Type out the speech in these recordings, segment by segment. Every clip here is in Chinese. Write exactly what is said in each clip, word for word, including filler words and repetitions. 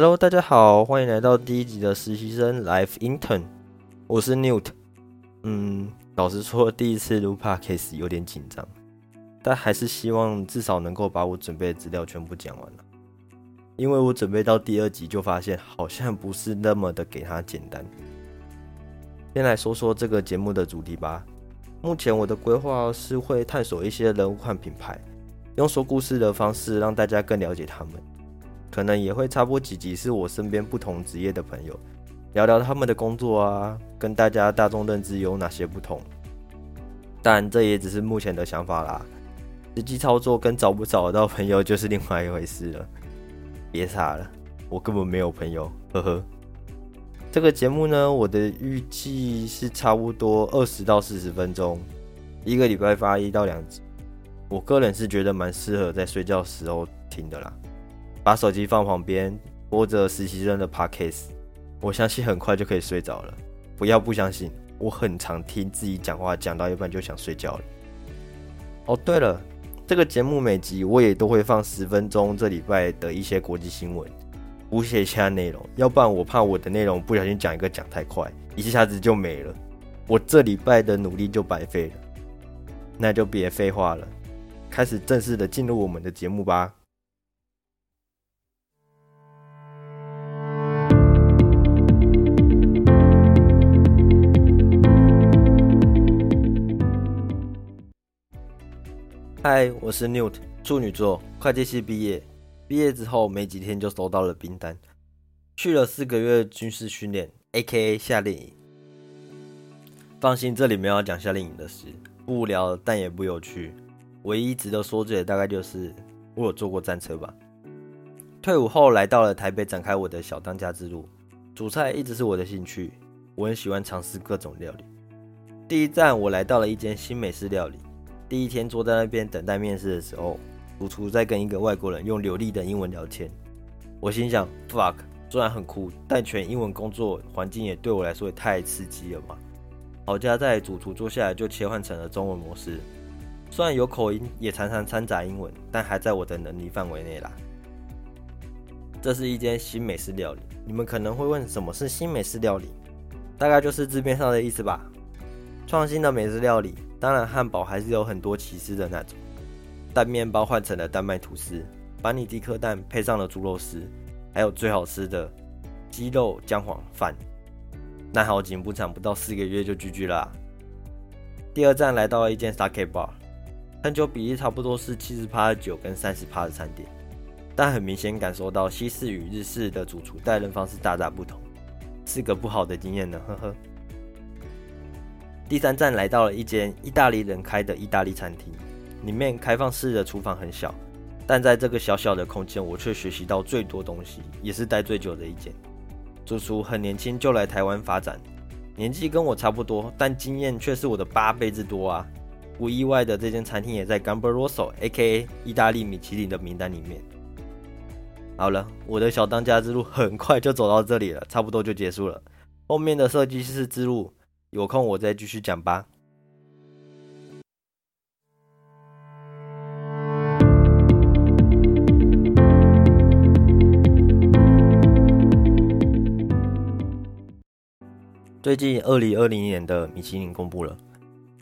Hello， 大家好，欢迎来到第一集的实习生 Life Intern， 我是 Newt。嗯，老实说，第一次录 Parkcase 有点紧张，但还是希望至少能够把我准备的资料全部讲完了。因为我准备到第二集就发现，好像不是那么的给它简单。先来说说这个节目的主题吧。目前我的规划是会探索一些人物和品牌，用说故事的方式让大家更了解他们。可能也会插播几集是我身边不同职业的朋友，聊聊他们的工作啊，跟大家大众认知有哪些不同。但这也只是目前的想法啦，实际操作跟找不找得到朋友就是另外一回事了。别傻了，我根本没有朋友，呵呵。这个节目呢，我的预计是差不多二十到四十分钟，一个礼拜发一到两集。我个人是觉得蛮适合在睡觉时候听的啦。把手机放旁边，播着实习生的 Parkcase， 我相信很快就可以睡着了。不要不相信，我很常听自己讲话讲到一半就想睡觉了。哦，对了，这个节目每集我也都会放十分钟这礼拜的一些国际新闻，补写一下内容，要不然我怕我的内容不小心讲一个讲太快，一下子就没了，我这礼拜的努力就白费了。那就别废话了，开始正式的进入我们的节目吧。嗨，我是 Newt， 处女座，会计系毕业。毕业之后没几天就收到了兵单，去了四个月军事训练 ，A K A 夏令营。放心，这里没有要讲夏令营的事，不无聊但也不有趣。唯一值得说嘴的大概就是我有坐过战车吧。退伍后来到了台北，展开我的小当家之路。煮菜一直是我的兴趣，我很喜欢尝试各种料理。第一站我来到了一间新美式料理。第一天坐在那边等待面试的时候，主厨在跟一个外国人用流利的英文聊天。我心想 fuck， 虽然很酷，但全英文工作环境也对我来说也太刺激了嘛。好家在主厨坐下来就切换成了中文模式，虽然有口音也常常掺杂英文，但还在我的能力范围内啦。这是一间新美式料理，你们可能会问什么是新美式料理，大概就是字面上的意思吧，创新的美式料理。当然汉堡还是有很多起司的那种，但面包换成了丹麦吐司，班尼迪克蛋配上了猪肉丝，还有最好吃的鸡肉姜黄饭。那好景不长，不到四个月就 G G 啦。第二站来到了一间 Sake Bar， 餐酒比例差不多是 百分之七十 的酒跟 百分之三十 的餐点，但很明显感受到西式与日式的主厨带人方式大大不同，是个不好的经验呢，呵呵。第三站来到了一间意大利人开的意大利餐厅，里面开放式的厨房很小，但在这个小小的空间我却学习到最多东西，也是待最久的一间。主厨很年轻就来台湾发展，年纪跟我差不多，但经验却是我的八倍之多啊。不意外的，这间餐厅也在 Gambero Rosso A K A 意大利米其林的名单里面。好了，我的小当家之路很快就走到这里了，差不多就结束了，后面的设计师之路有空我再继续讲吧。最近二零二零年的米其林公布了，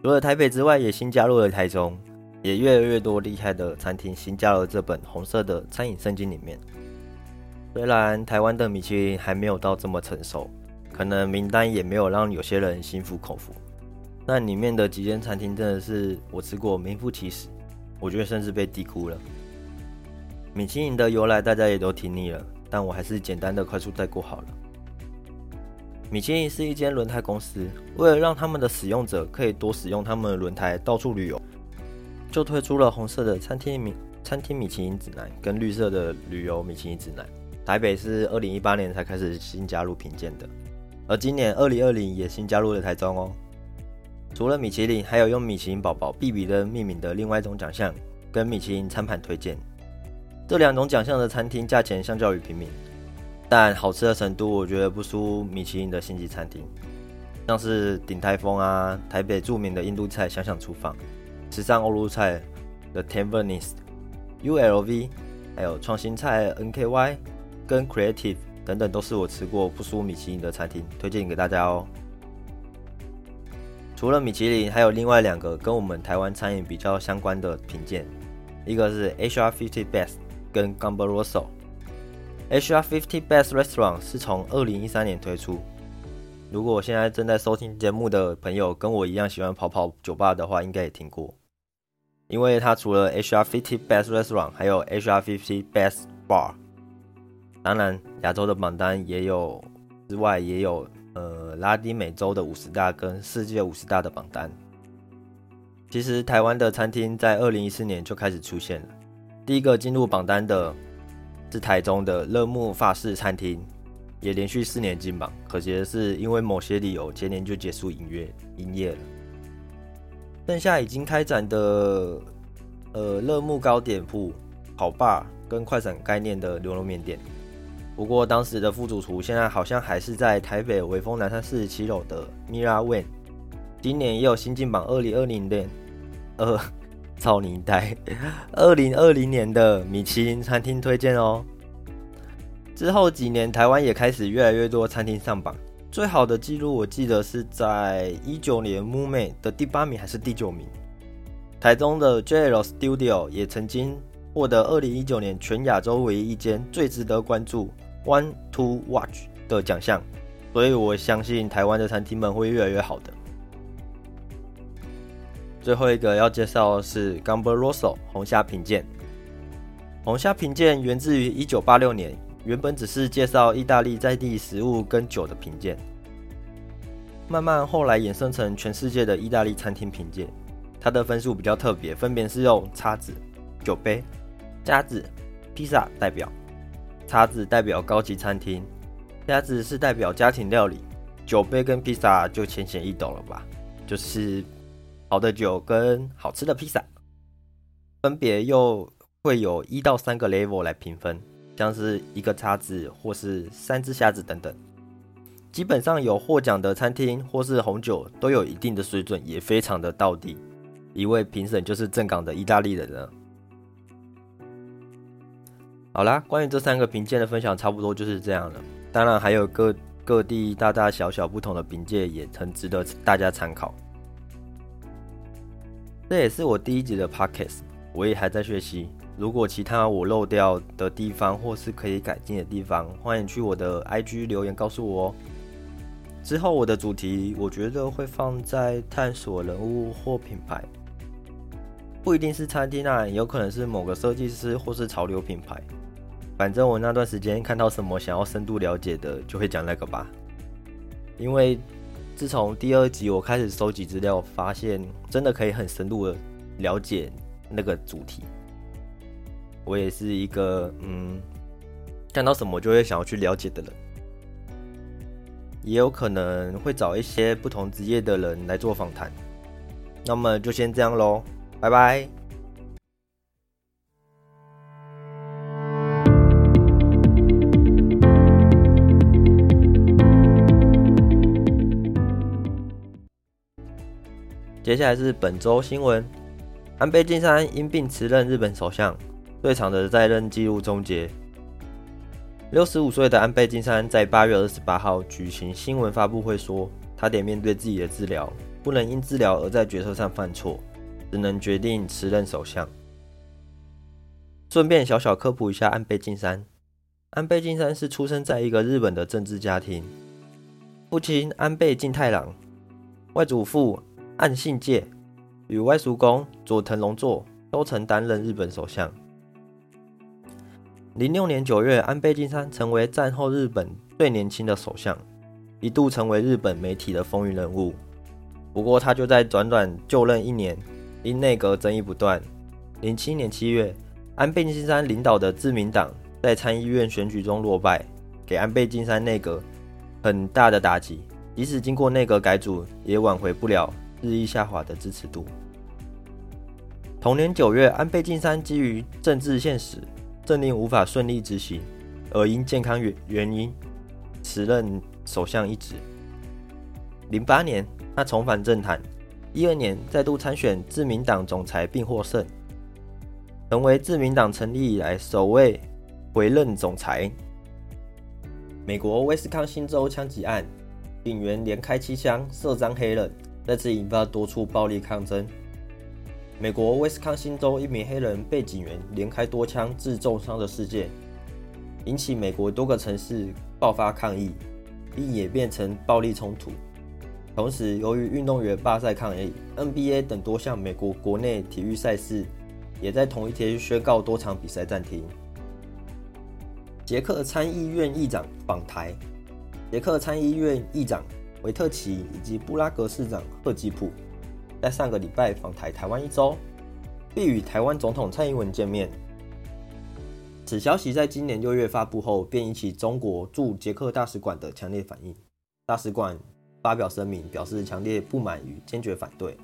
除了台北之外也新加入了台中，也越来越多厉害的餐厅新加入这本红色的餐饮圣经里面。虽然台湾的米其林还没有到这么成熟，可能名单也没有让有些人心服口服，那里面的几间餐厅真的是我吃过名副其实，我觉得甚至被低估了。米其林的由来大家也都听腻了，但我还是简单的快速带过好了。米其林是一间轮胎公司，为了让他们的使用者可以多使用他们的轮胎到处旅游，就推出了红色的餐厅 米, 餐厅米其林指南跟绿色的旅游米其林指南。台北是二零一八年才开始新加入评鉴的，而今年二零二零也新加入了台中哦。除了米其林，还有用米其林宝宝必比登命名的另外一种奖项跟米其林餐盘推荐，这两种奖项的餐厅价钱相较于平民，但好吃的程度我觉得不输米其林的星级餐厅，像是鼎泰丰啊，台北著名的印度菜想想厨房，时尚欧陆菜 The Tavernist U L V， 还有创新菜 N K Y，跟 Creative 等等都是我吃过不输米其林的餐厅，推荐给大家哦。除了米其林，还有另外两个跟我们台湾餐饮比较相关的评鉴，一个是 H R fifty Best 跟 Gambero Rosso。 H R fifty Best Restaurant 是从二零一三年推出，如果现在正在收听节目的朋友跟我一样喜欢跑跑酒吧的话，应该也听过，因为它除了 H R fifty Best Restaurant 还有 H R fifty Best Bar， 当然亚洲的榜单也有之外，也有呃，拉丁美洲的五十大跟世界五十大的榜单。其实台湾的餐厅在二零一四年就开始出现了，第一个进入榜单的是台中的乐木法式餐厅，也连续四年进榜，可惜是因为某些理由前年就结束营业营业了。剩下已经开展的呃乐木糕点铺、烤吧跟快闪概念的牛肉面店，不过当时的副主厨现在好像还是在台北微风南山四十七楼的 Mira Wine， 今年也有新进榜二零二零年呃超年代二零二零年的米其林餐厅推荐哦。之后几年台湾也开始越来越多餐厅上榜，最好的记录我记得是在一九年 Moo 妹的第八名还是第九名。台中的 Jello Studio 也曾经获得二零一九年全亚洲唯一一间最值得关注 One Two Watch 的奖项，所以我相信台湾的餐厅们会越来越好的。最后一个要介绍的是 Gambero Rosso 红虾评鉴。红虾评鉴源自于一九八六年，原本只是介绍意大利在地食物跟酒的评鉴，慢慢后来衍生成全世界的意大利餐厅评鉴。它的分数比较特别，分别是用叉子、酒杯、夹子、披萨代表，叉子代表高级餐厅，夹子是代表家庭料理，酒杯跟披萨就浅显易懂了吧，就是好的酒跟好吃的披萨。分别又会有一到三个 level 来评分，像是一个叉子或是三只虾子等等。基本上有获奖的餐厅或是红酒都有一定的水准，也非常的道地。一位评审就是正港的意大利人了。好啦，关于这三个评鉴的分享差不多就是这样了。当然还有 各, 各地大大小小不同的评鉴也很值得大家参考。这也是我第一集的 Parkcase， 我也还在学习，如果其他我漏掉的地方或是可以改进的地方，欢迎去我的 I G 留言告诉我哦。之后我的主题我觉得会放在探索人物或品牌，不一定是餐厅啊，有可能是某个设计师或是潮流品牌，反正我那段时间看到什么想要深度了解的就会讲那个吧。因为自从第二集我开始收集资料，发现真的可以很深入的了解那个主题。我也是一个嗯，看到什么就会想要去了解的人，也有可能会找一些不同职业的人来做访谈。那么就先这样咯，拜拜。接下来是本周新闻，安倍晋三因病辞任日本首相，最长的在任纪录终结。六十五岁的安倍晋三在八月二十八号举行新闻发布会说，他得面对自己的治疗，不能因治疗而在决策上犯错，只能决定辞任首相。顺便小小科普一下安倍晋三。安倍晋三是出生在一个日本的政治家庭，父亲安倍晋太郎，外祖父岸信介与外叔公佐藤荣作都曾担任日本首相。零六年九月，安倍晋三成为战后日本最年轻的首相，一度成为日本媒体的风云人物。不过他就在短短就任一年，因内阁争议不断，零七年七月，安倍晋三领导的自民党在参议院选举中落败，给安倍晋三内阁很大的打击，即使经过内阁改组也挽回不了日益下滑的支持度。同年九月，安倍晋三基于政治现实，政令无法顺利执行，而因健康原因辞任首相一职。零八年，他重返政坛，十二年再度参选自民党总裁并获胜，成为自民党成立以来首位回任总裁，美国威斯康辛州枪击案，警员连开七枪射伤黑人，再次引发多处暴力抗争。美国威斯康辛州一名黑人被警员连开多枪致重伤的事件，引起美国多个城市爆发抗议，并演变成暴力冲突。同时，由于运动员罢赛抗议 ，N B A 等多项美国国内体育赛事也在同一天宣告多场比赛暂停。捷克参议院议长访台，捷克参议院议长维特奇以及布拉格市长赫吉普在上个礼拜访台台湾一周，并与台湾总统蔡英文见面。此消息在今年六月发布后，便引起中国驻捷克大使馆的强烈反应。大使馆发表声明，表示强烈不满与坚决反对。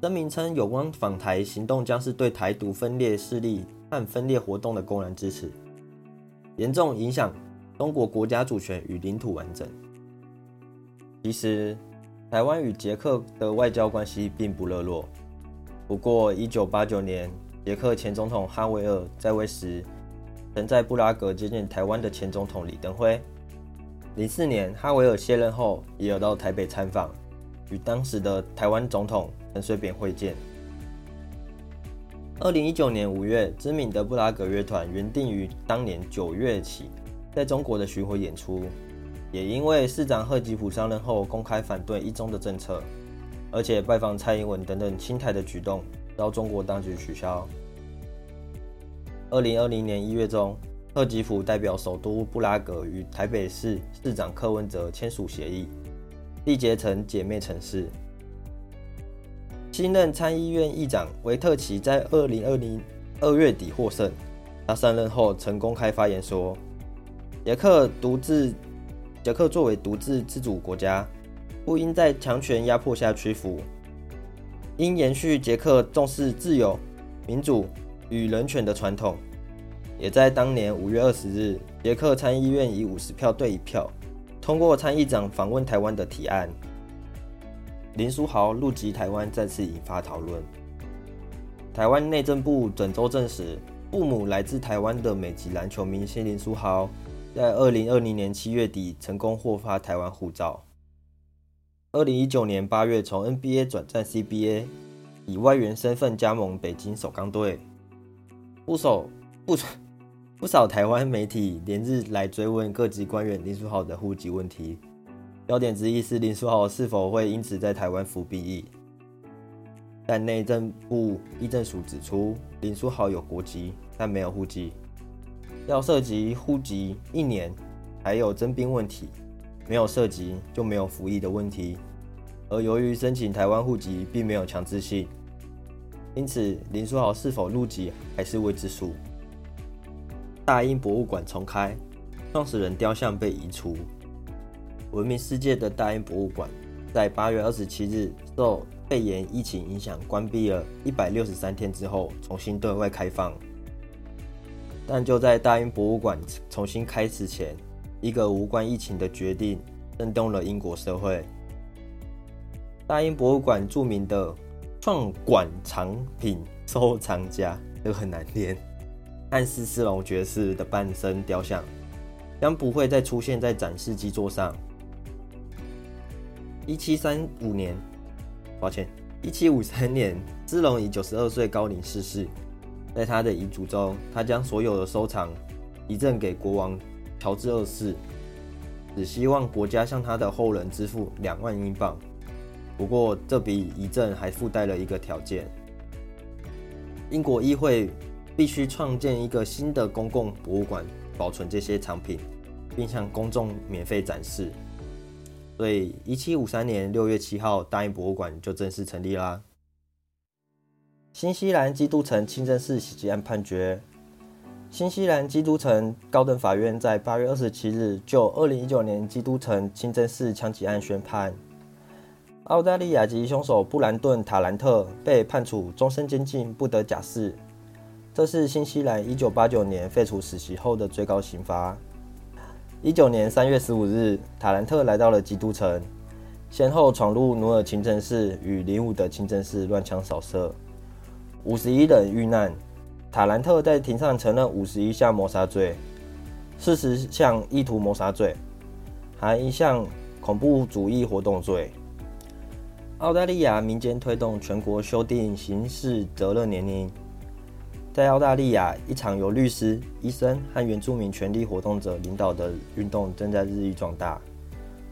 声明称，有关访台行动将是对台独分裂势力和分裂活动的公然支持，严重影响中国国家主权与领土完整。其实，台湾与捷克的外交关系并不热络。不过，一九八九年，捷克前总统哈维尔在位时，曾在布拉格接见台湾的前总统李登辉。零四年，哈维尔卸任后，也有到台北参访，与当时的台湾总统陈水扁会见。二零一九年五月，知名的布拉格乐团原定于当年九月起在中国的巡回演出，也因为市长贺吉普上任后公开反对一中的政策，而且拜访蔡英文等等亲台的举动，遭中国当局取消。二零二零年一月中，贺吉普代表首都布拉格与台北市市长柯文哲签署协议，缔结成姐妹城市。新任参议院议长维特奇在二零二零年二月底获胜，他上任后曾公开发言说，捷克独自捷克作为独自自主国家，不应在强权压迫下屈服，应延续捷克重视自由、民主与人权的传统。也在当年五月二十日，捷克参议院以五十票对一票通过参议长访问台湾的提案。林书豪入籍台湾再次引发讨论。台湾内政部本周证实，父母来自台湾的美籍篮球明星林书豪，在二零二零年七月底成功获发台湾护照。二零一九年八月从 N B A 转战 C B A， 以外援身份加盟北京首钢队。不少不少不少台湾媒体连日来追问各级官员林书豪的户籍问题。焦点之一是林书豪是否会因此在台湾服兵役，但内政部议政署指出，林书豪有国籍，但没有户籍，要涉及户籍一年，还有征兵问题；没有涉及就没有服役的问题。而由于申请台湾户籍并没有强制性，因此林书豪是否入籍还是未知数。大英博物馆重开，创始人雕像被移除。闻名世界的大英博物馆在八月二十七日受肺炎疫情影响关闭了一百六十三天之后重新对外开放。但就在大英博物馆重新开始前，一个无关疫情的决定震动了英国社会。大英博物馆著名的创馆藏品收藏家，这个很难念，汉斯·斯隆爵士的半身雕像将不会再出现在展示基座上。一七三五年，抱歉，一七五三年，斯隆以九十二岁高龄逝世。在他的遗嘱中，他将所有的收藏遗赠给国王乔治二世，只希望国家向他的后人支付两万英镑。不过，这笔遗赠还附带了一个条件：英国议会必须创建一个新的公共博物馆，保存这些藏品，并向公众免费展示。所以一七五三年六月七号，大英博物馆就正式成立啦。新西兰基督城清真寺袭击案判决。新西兰基督城高等法院在八月二十七日就二零一九年基督城清真寺枪击案宣判，澳大利亚籍凶手布兰顿·塔兰特被判处终身监禁，不得假释。这是新西兰一九八九年废除死刑后的最高刑罚。一九年三月十五日，塔兰特来到了基督城，先后闯入努尔清真寺与林伍德清真寺乱枪扫射，五十一人遇难。塔兰特在庭上承认五十一项谋杀罪，四十项意图谋杀罪，含一项恐怖主义活动罪。澳大利亚民间推动全国修订刑事责任年龄。在澳大利亚，一场由律师、医生和原住民权利活动者领导的运动正在日益壮大。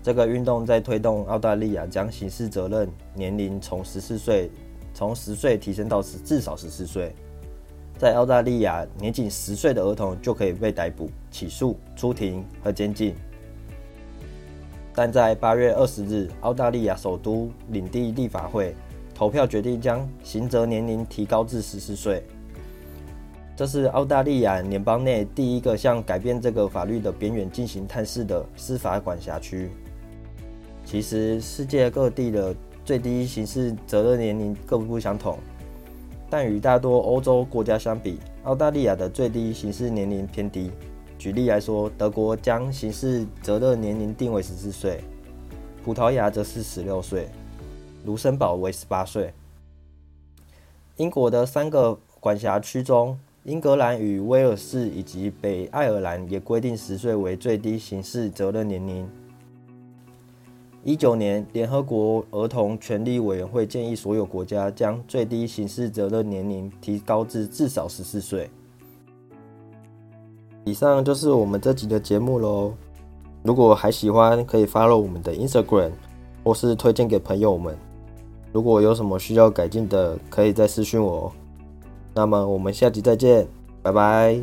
这个运动在推动澳大利亚将刑事责任年龄从14岁从10岁提升到至少14岁。在澳大利亚，年仅十岁的儿童就可以被逮捕、起诉、出庭和监禁。但在八月二十日，澳大利亚首都领地立法会投票决定将刑责年龄提高至十四岁。这是澳大利亚联邦内第一个向改变这个法律的边缘进行探视的司法管辖区。其实世界各地的最低刑事责任年龄各不相同，但与大多欧洲国家相比，澳大利亚的最低刑事年龄偏低。举例来说，德国将刑事责任年龄定为十四岁，葡萄牙则是十六岁，卢森堡为十八岁。英国的三个管辖区中，英格兰与威尔士以及北爱尔兰也规定十岁为最低刑事责任年龄。一九年，联合国儿童权利委员会建议所有国家将最低刑事责任年龄提高至至少十四岁。以上就是我们这集的节目咯，如果还喜欢可以 follow 我们的 Instagram 或是推荐给朋友们，如果有什么需要改进的可以再私讯我哦。那么我们下集再见，拜拜。